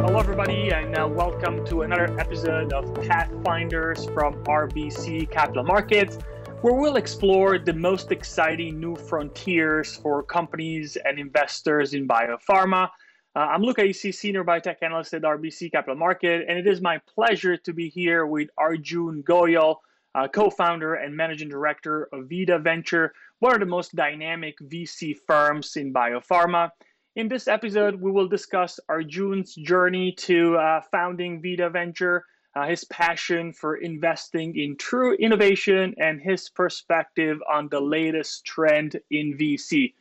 Hello everybody and welcome to another episode of Pathfinders from RBC Capital Markets, where we'll explore the most exciting new frontiers for companies and investors in biopharma. I'm Luca ECC, Senior Biotech Analyst at RBC Capital Market, and it is my pleasure to be here with Arjun Goyal, co-founder and Managing Director of Vida Venture, one of the most dynamic VC firms in biopharma. In this episode, we will discuss Arjun's journey to founding Vida Venture, his passion for investing in true innovation, and his perspective on the latest trend in VC.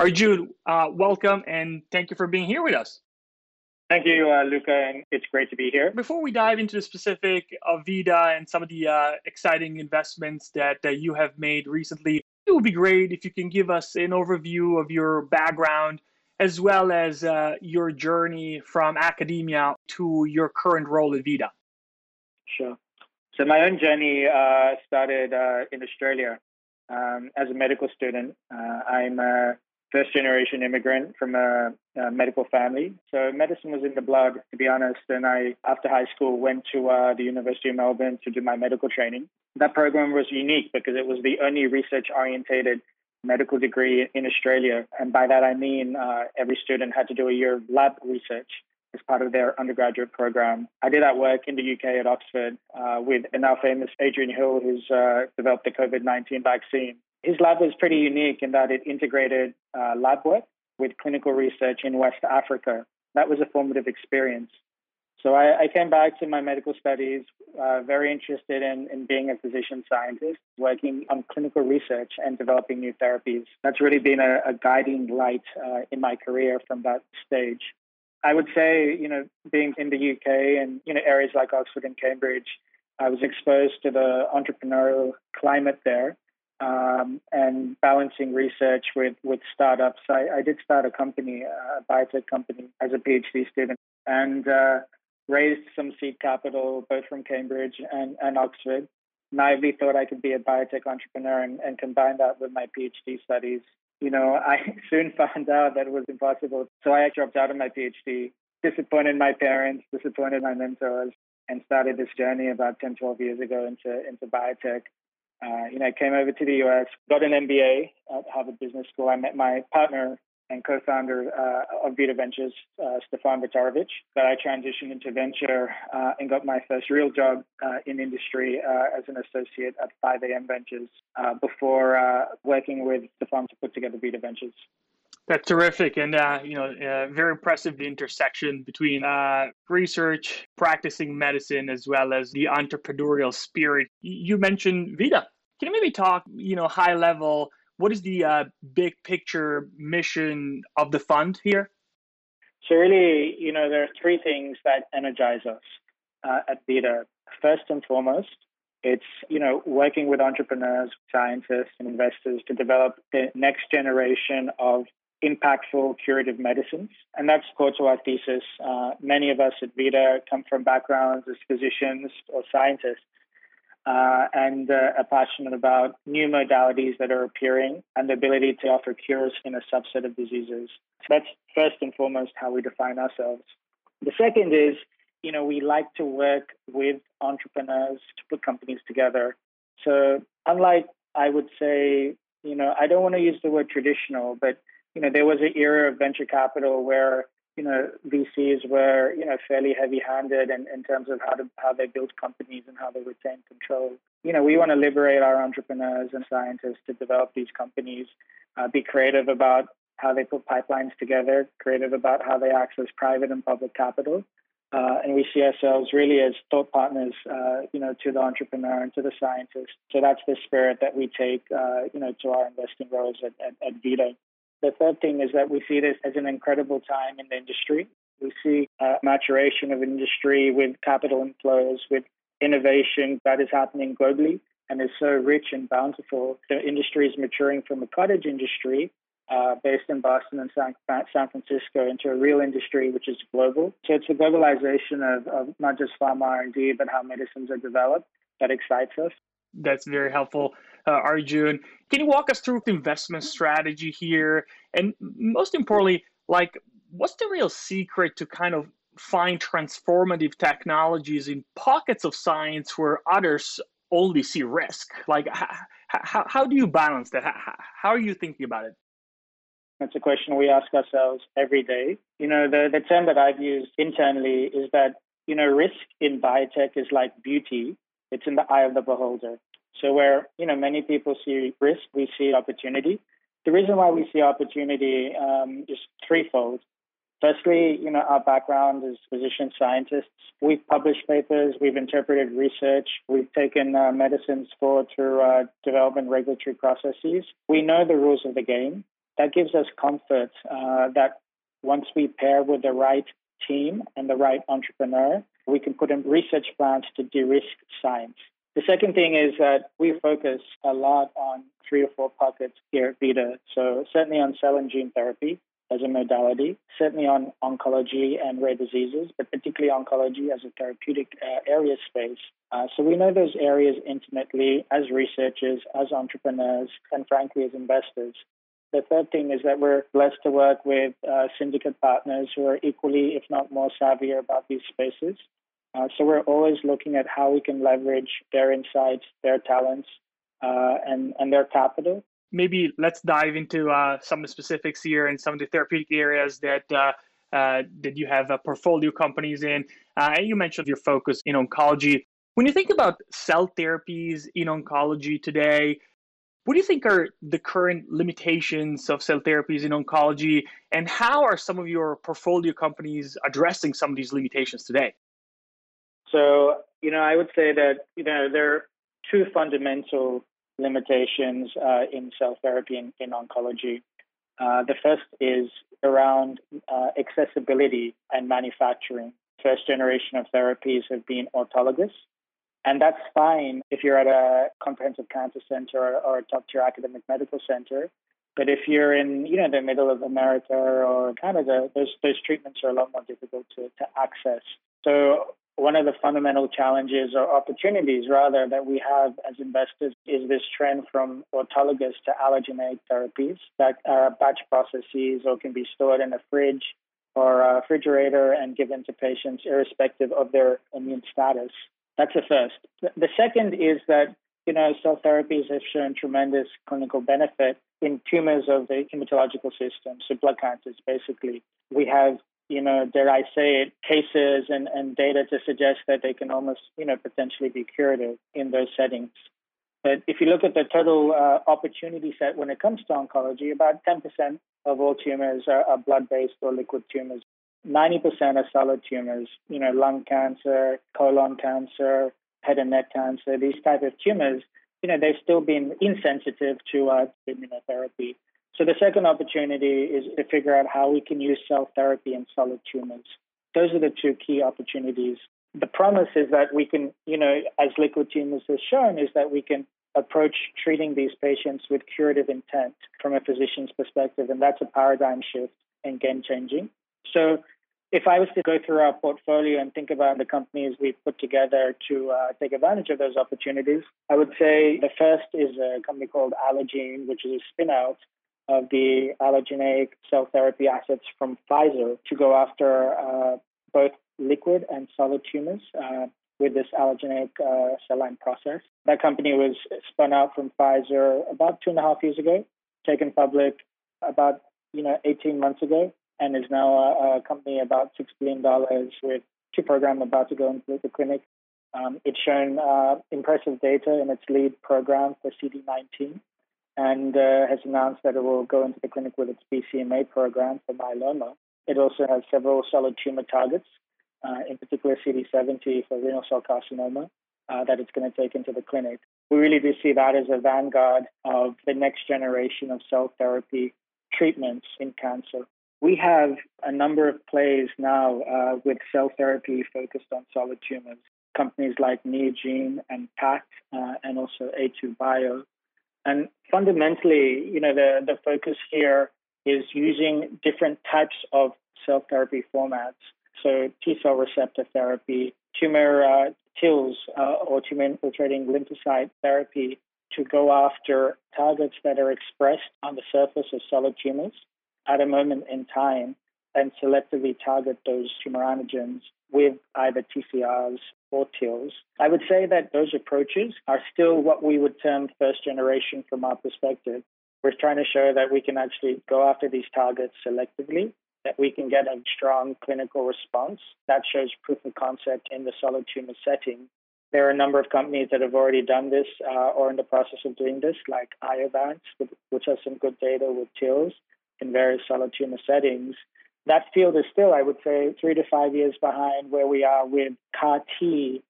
Arjun, welcome and thank you for being here with us. Thank you, Luca, and it's great to be here. Before we dive into the specific of Vida and some of the exciting investments that you have made recently, it would be great if you can give us an overview of your background as well as your journey from academia to your current role at Vida. Sure. So my own journey started in Australia as a medical student. I'm a first-generation immigrant from a medical family. So medicine was in the blood, to be honest. And I, after high school, went to the University of Melbourne to do my medical training. That program was unique because it was the only research-orientated medical degree in Australia. And by that, I mean every student had to do a year of lab research as part of their undergraduate program. I did that work in the UK at Oxford with the now famous Adrian Hill, who's developed the COVID-19 vaccine. His lab was pretty unique in that it integrated lab work with clinical research in West Africa. That was a formative experience. So I came back to my medical studies very interested in being a physician scientist, working on clinical research and developing new therapies. That's really been a guiding light in my career from that stage. I would say, you know, being in the UK and, you know, areas like Oxford and Cambridge, I was exposed to the entrepreneurial climate there. And balancing research with startups. I did start a company, a biotech company, as a PhD student and raised some seed capital, both from Cambridge and Oxford. Naively thought I could be a biotech entrepreneur and combine that with my PhD studies. You know, I soon found out that it was impossible. So I dropped out of my PhD, disappointed my parents, disappointed my mentors, and started this journey about 10, 12 years ago into biotech. You know, I came over to the US, got an MBA at Harvard Business School. I met my partner and co-founder of Vida Ventures, Stefan Vitarovich. But I transitioned into venture and got my first real job in industry as an associate at 5AM Ventures before working with Stefan to put together Vida Ventures. That's terrific. And, you know, very impressive the intersection between research, practicing medicine, as well as the entrepreneurial spirit. You mentioned Vida. Can you maybe talk, you know, high level, what is the big picture mission of the fund here? So really, you know, there are three things that energize us at Vida. First and foremost, it's, you know, working with entrepreneurs, scientists, and investors to develop the next generation of impactful curative medicines. And that's core to our thesis. Many of us at Vida come from backgrounds as physicians or scientists and are passionate about new modalities that are appearing and the ability to offer cures in a subset of diseases. So that's first and foremost how we define ourselves. The second is, you know, we like to work with entrepreneurs to put companies together. So unlike, I would say, you know, I don't want to use the word traditional, but you know, there was an era of venture capital where, you know, VCs were, you know, fairly heavy-handed in terms of how they build companies and how they retain control. You know, we want to liberate our entrepreneurs and scientists to develop these companies, be creative about how they put pipelines together, creative about how they access private and public capital. And we see ourselves really as thought partners, you know, to the entrepreneur and to the scientist. So that's the spirit that we take, you know, to our investing roles at Vida. The third thing is that we see this as an incredible time in the industry. We see a maturation of industry with capital inflows, with innovation that is happening globally and is so rich and bountiful. The industry is maturing from a cottage industry based in Boston and San Francisco into a real industry which is global. So it's the globalization of not just pharma R&D, but how medicines are developed that excites us. That's very helpful, Arjun. Can you walk us through the investment strategy here? And most importantly, like, what's the real secret to kind of find transformative technologies in pockets of science where others only see risk? Like, how do you balance that? How are you thinking about it? That's a question we ask ourselves every day. You know, the term that I've used internally is that, you know, risk in biotech is like beauty. It's in the eye of the beholder. So where, you know, many people see risk, we see opportunity. The reason why we see opportunity is threefold. Firstly, you know, our background is physician scientists. We've published papers, we've interpreted research, we've taken medicines forward through development regulatory processes. We know the rules of the game. That gives us comfort that once we pair with the right team and the right entrepreneur, we can put in research plans to de-risk science. The second thing is that we focus a lot on 3 or 4 pockets here at Vida. So certainly on cell and gene therapy as a modality, certainly on oncology and rare diseases, but particularly oncology as a therapeutic area space. So we know those areas intimately as researchers, as entrepreneurs, and frankly, as investors. The third thing is that we're blessed to work with syndicate partners who are equally, if not more, savvy about these spaces. So we're always looking at how we can leverage their insights, their talents, and their capital. Maybe let's dive into some of the specifics here and some of the therapeutic areas that that you have portfolio companies in. And you mentioned your focus in oncology. When you think about cell therapies in oncology today, what do you think are the current limitations of cell therapies in oncology, and how are some of your portfolio companies addressing some of these limitations today? So, you know, I would say that, you know, there are 2 fundamental limitations in cell therapy in oncology. The first is around accessibility and manufacturing. First generation of therapies have been autologous. And that's fine if you're at a comprehensive cancer center or a top-tier academic medical center. But if you're in, you know, the middle of America or Canada, those treatments are a lot more difficult to access. So one of the fundamental challenges or opportunities, rather, that we have as investors is this trend from autologous to allogeneic therapies that are batch processes or can be stored in a fridge or a refrigerator and given to patients irrespective of their immune status. That's the first. The second is that, you know, cell therapies have shown tremendous clinical benefit in tumors of the hematological system, so blood cancers, basically. We have, you know, dare I say it, cases and data to suggest that they can almost, you know, potentially be curative in those settings. But if you look at the total opportunity set when it comes to oncology, about 10% of all tumors are blood-based or liquid tumors. 90% are solid tumors, you know, lung cancer, colon cancer, head and neck cancer, these type of tumors, you know, they've still been insensitive to immunotherapy. So the second opportunity is to figure out how we can use cell therapy in solid tumors. Those are the 2 key opportunities. The promise is that we can, you know, as liquid tumors has shown, is that we can approach treating these patients with curative intent from a physician's perspective, and that's a paradigm shift and game-changing. So if I was to go through our portfolio and think about the companies we've put together to take advantage of those opportunities, I would say the first is a company called Allogene, which is a spin-out of the allogeneic cell therapy assets from Pfizer to go after both liquid and solid tumors with this allogeneic cell line process. That company was spun out from Pfizer about 2.5 years ago, taken public about 18 months ago, and is now a company about $6 billion with 2 programs about to go into the clinic. It's shown impressive data in its lead program for CD19 and has announced that it will go into the clinic with its BCMA program for myeloma. It also has several solid tumor targets, in particular CD70 for renal cell carcinoma, that it's going to take into the clinic. We really do see that as a vanguard of the next generation of cell therapy treatments in cancer. We have a number of plays now with cell therapy focused on solid tumors, companies like Neogene and Pact and also A2Bio. And fundamentally, you know, the focus here is using different types of cell therapy formats. So T-cell receptor therapy, tumor TILs or tumor-infiltrating lymphocyte therapy to go after targets that are expressed on the surface of solid tumors at a moment in time and selectively target those tumor antigens with either TCRs or TILs. I would say that those approaches are still what we would term first generation from our perspective. We're trying to show that we can actually go after these targets selectively, that we can get a strong clinical response that shows proof of concept in the solid tumor setting. There are a number of companies that have already done this or in the process of doing this, like Iovance, which has some good data with TILs in various solid tumor settings. That field is still, I would say, 3 to 5 years behind where we are with CAR-T,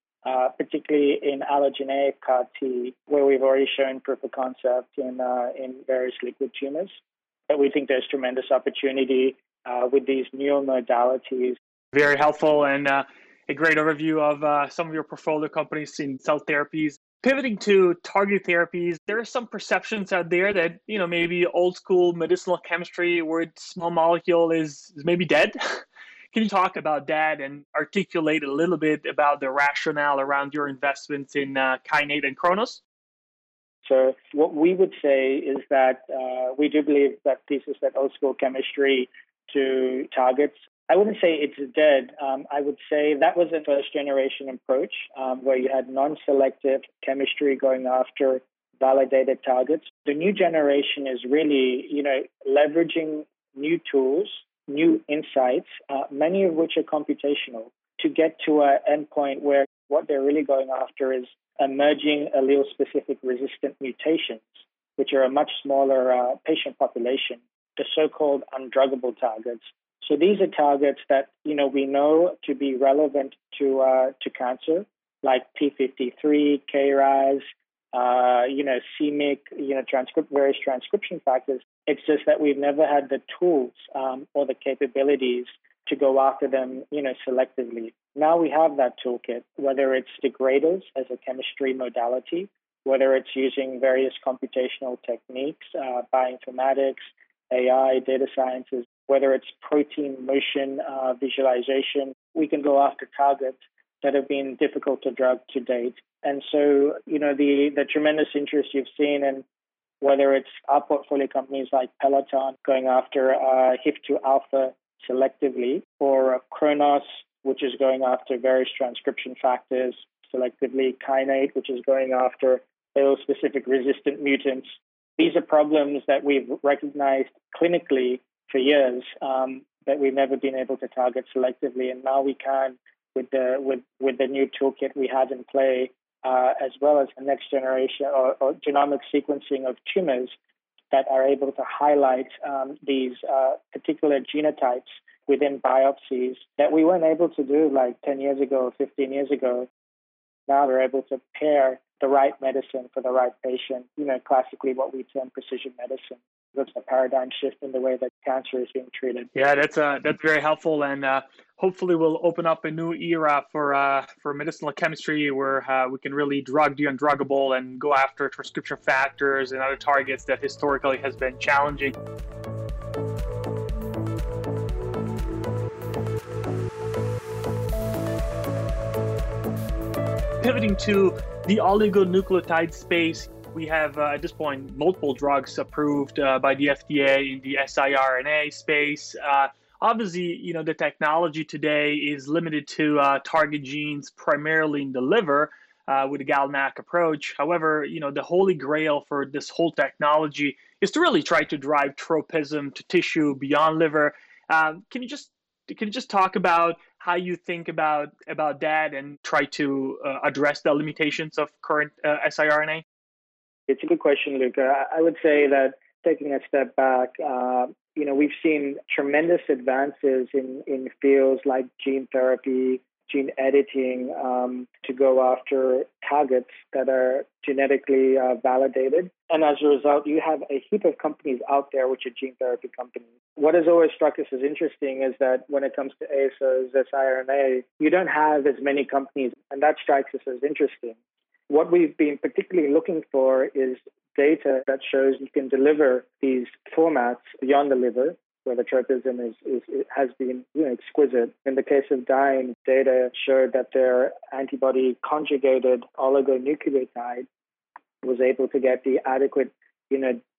particularly in allogeneic CAR-T, where we've already shown proof of concept in various liquid tumors. But we think there's tremendous opportunity with these new modalities. Very helpful and a great overview of some of your portfolio companies in cell therapies. Pivoting to targeted therapies, there are some perceptions out there that, you know, maybe old school medicinal chemistry where small molecule is maybe dead. Can you talk about that and articulate a little bit about the rationale around your investments in Kinate and Kronos? So what we would say is that we do believe that thesis that old school chemistry to targets, I wouldn't say it's dead. I would say that was a first-generation approach where you had non-selective chemistry going after validated targets. The new generation is really, you know, leveraging new tools, new insights, many of which are computational, to get to an endpoint where what they're really going after is emerging allele-specific resistant mutations, which are a much smaller patient population, the so-called undruggable targets. So these are targets that, you know, we know to be relevant to cancer, like p53, KRAS, you know, c-Myc, you know, various transcription factors. It's just that we've never had the tools or the capabilities to go after them, you know, selectively. Now we have that toolkit, whether it's degraders as a chemistry modality, whether it's using various computational techniques, bioinformatics, AI, data sciences, whether it's protein motion visualization, we can go after targets that have been difficult to drug to date. And so, you know, the tremendous interest you've seen, and whether it's our portfolio companies like Peloton going after HIF2 alpha selectively, or Kronos, which is going after various transcription factors selectively, Kinate, which is going after allele-specific resistant mutants. These are problems that we've recognized clinically for years that we've never been able to target selectively. And now we can, with the new toolkit we have in play, as well as the next generation or genomic sequencing of tumors that are able to highlight these particular genotypes within biopsies that we weren't able to do like 10 years ago, 15 years ago. Now we're able to pair the right medicine for the right patient, you know, classically what we term precision medicine. That's a paradigm shift in the way that cancer is being treated. Yeah, that's very helpful, and hopefully we'll open up a new era for medicinal chemistry where we can really drug the undruggable and go after transcription factors and other targets that historically has been challenging. Pivoting to the oligonucleotide space, we have, at this point, multiple drugs approved by the FDA in the siRNA space. Obviously, you know, the technology today is limited to target genes primarily in the liver with the GalNAc approach. However, you know, the holy grail for this whole technology is to really try to drive tropism to tissue beyond liver. Can you just talk about how you think about that and try to address the limitations of current siRNA? It's a good question, Luca. I would say that taking a step back, you know, we've seen tremendous advances in fields like gene therapy, gene editing, to go after targets that are genetically validated. And as a result, you have a heap of companies out there which are gene therapy companies. What has always struck us as interesting is that when it comes to ASOs, siRNA, you don't have as many companies, and that strikes us as interesting. What we've been particularly looking for is data that shows you can deliver these formats beyond the liver, where the tropism has been exquisite. In the case of Dyne, data showed that their antibody-conjugated oligonucleotide was able to get the adequate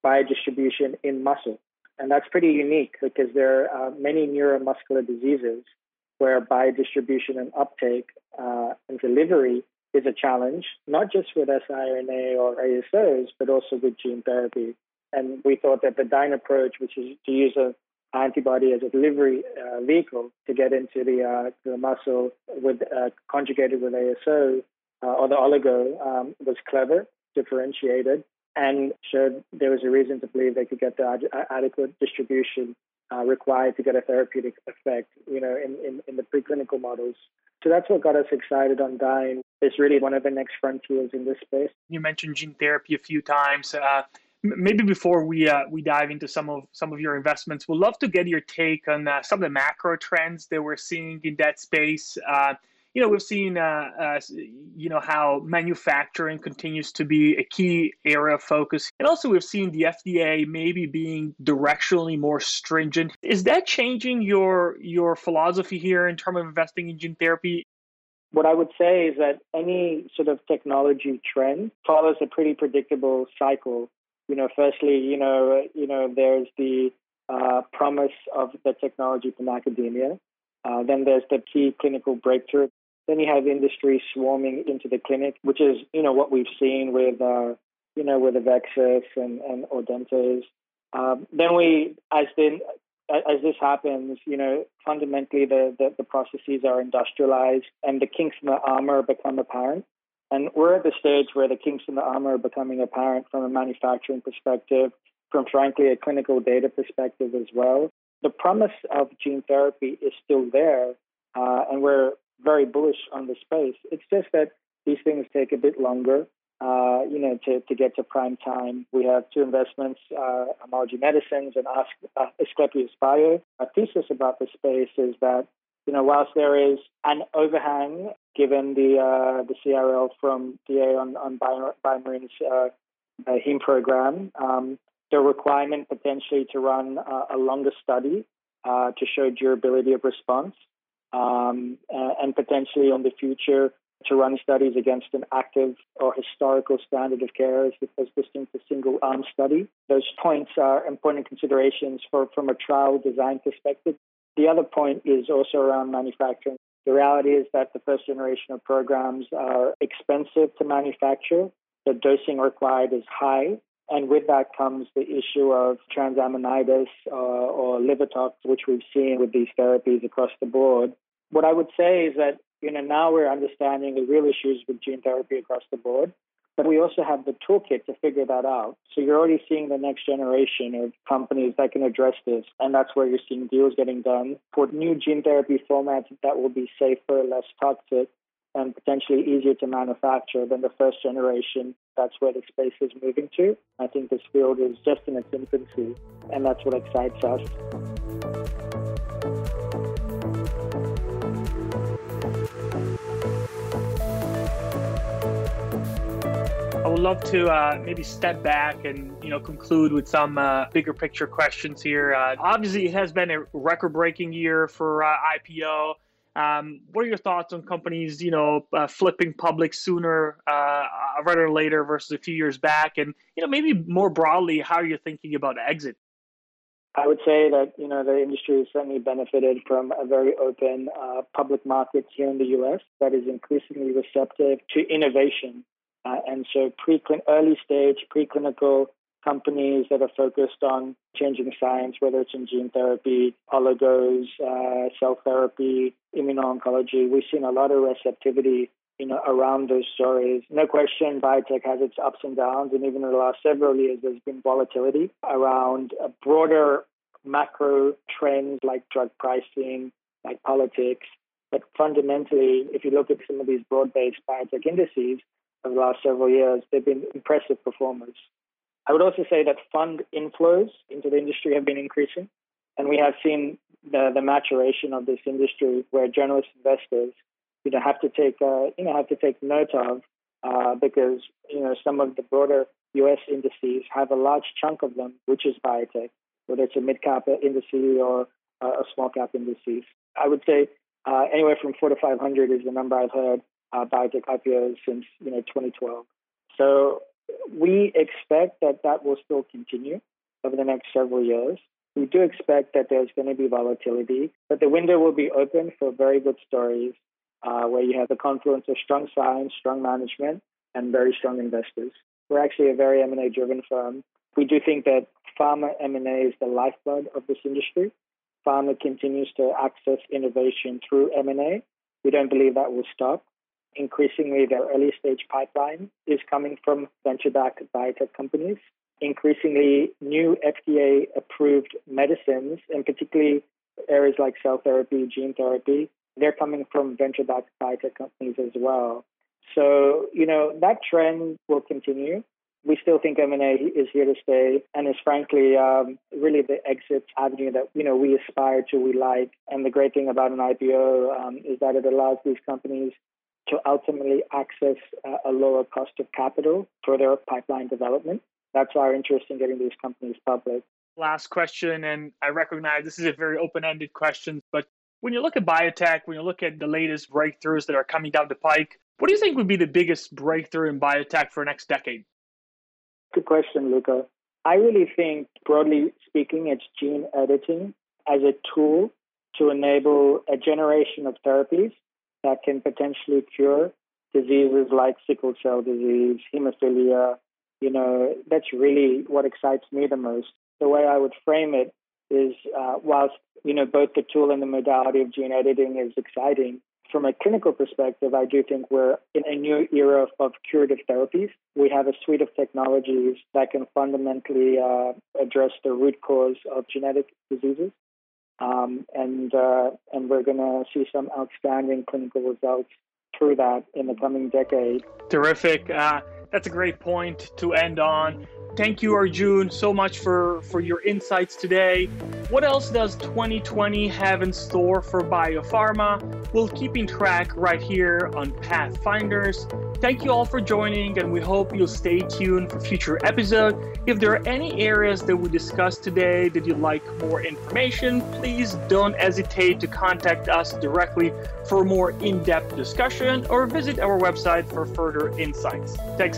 biodistribution in muscle. And that's pretty unique because there are many neuromuscular diseases where biodistribution and uptake and delivery is a challenge, not just with siRNA or ASOs, but also with gene therapy. And we thought that the Dyne approach, which is to use an antibody as a delivery vehicle to get into the muscle with conjugated with ASO or the oligo, was clever, differentiated, and showed there was a reason to believe they could get the adequate distribution required to get a therapeutic effect, in the preclinical models. So that's what got us excited on Dyne. It's really one of the next frontiers in this space. You mentioned gene therapy a few times. Maybe before we dive into some of your investments, we'd love to get your take on some of the macro trends that we're seeing in that space. We've seen, how manufacturing continues to be a key area of focus. And also we've seen the FDA maybe being directionally more stringent. Is that changing your philosophy here in terms of investing in gene therapy? What I would say is that any sort of technology trend follows a pretty predictable cycle. Firstly, there's the promise of the technology from academia. Then there's the key clinical breakthrough. Then you have industry swarming into the clinic, which is, what we've seen with Avexis and Audentes. As this happens, fundamentally the processes are industrialized and the kinks in the armor become apparent. And we're at the stage where the kinks in the armor are becoming apparent from a manufacturing perspective, from frankly a clinical data perspective as well. The promise of gene therapy is still there, and we're very bullish on the space. It's just that these things take a bit longer, to get to prime time. We have two investments, Homology Medicines and Asclepius Bio. Our thesis about the space is that, whilst there is an overhang given the CRL from DA on BioMarin's heme program, the requirement potentially to run a longer study to show durability of response, and potentially in the future to run studies against an active or historical standard of care as distinct to single-arm study. Those points are important considerations from a trial design perspective. The other point is also around manufacturing. The reality is that the first generation of programs are expensive to manufacture. The dosing required is high. And with that comes the issue of transaminitis or liver tox, which we've seen with these therapies across the board. What I would say is that, now we're understanding the real issues with gene therapy across the board, but we also have the toolkit to figure that out. So you're already seeing the next generation of companies that can address this, and that's where you're seeing deals getting done for new gene therapy formats that will be safer, less toxic, and potentially easier to manufacture than the first generation. That's where the space is moving to. I think this field is just in its infancy, and that's what excites us. I would love to maybe step back and conclude with some bigger picture questions here. Obviously, it has been a record-breaking year for IPO. What are your thoughts on companies, flipping public sooner rather than later versus a few years back? And, maybe more broadly, how are you thinking about exit? I would say that, the industry has certainly benefited from a very open public market here in the U.S. that is increasingly receptive to innovation. And so early stage preclinical companies that are focused on changing science, whether it's in gene therapy, oligos, cell therapy, immuno-oncology. We've seen a lot of receptivity around those stories. No question, biotech has its ups and downs, and even in the last several years, there's been volatility around broader macro trends like drug pricing, like politics. But fundamentally, if you look at some of these broad-based biotech indices over the last several years, they've been impressive performers. I would also say that fund inflows into the industry have been increasing, and we have seen the maturation of this industry where generalist investors, have to take note of because some of the broader U.S. indices have a large chunk of them, which is biotech. whether it's a mid-cap industry or a small-cap industry. I would say anywhere from 400 to 500 is the number I've heard biotech IPOs since 2012. So we expect that will still continue over the next several years. We do expect that there's going to be volatility, but the window will be open for very good stories where you have the confluence of strong science, strong management, and very strong investors. We're actually a very M&A-driven firm. We do think that pharma M&A is the lifeblood of this industry. Pharma continues to access innovation through M&A. We don't believe that will stop. Increasingly, their early-stage pipeline is coming from venture-backed biotech companies. Increasingly, new FDA-approved medicines, and particularly areas like cell therapy, gene therapy, they're coming from venture-backed biotech companies as well. So, that trend will continue. We still think M&A is here to stay and is frankly really the exit avenue that, we aspire to, we like. And the great thing about an IPO is that it allows these companies to ultimately access a lower cost of capital for their pipeline development. That's our interest in getting these companies public. Last question, and I recognize this is a very open-ended question, but when you look at biotech, when you look at the latest breakthroughs that are coming down the pike, what do you think would be the biggest breakthrough in biotech for the next decade? Good question, Luca. I really think, broadly speaking, it's gene editing as a tool to enable a generation of therapies that can potentially cure diseases like sickle cell disease, hemophilia. That's really what excites me the most. The way I would frame it is whilst, both the tool and the modality of gene editing is exciting, from a clinical perspective, I do think we're in a new era of curative therapies. We have a suite of technologies that can fundamentally address the root cause of genetic diseases. And we're going to see some outstanding clinical results through that in the coming decade. Terrific. That's a great point to end on. Thank you, Arjun, so much for your insights today. What else does 2020 have in store for biopharma? We'll keep in track right here on Pathfinders. Thank you all for joining, and we hope you'll stay tuned for future episodes. If there are any areas that we discussed today that you'd like more information, please don't hesitate to contact us directly for more in-depth discussion or visit our website for further insights. Thanks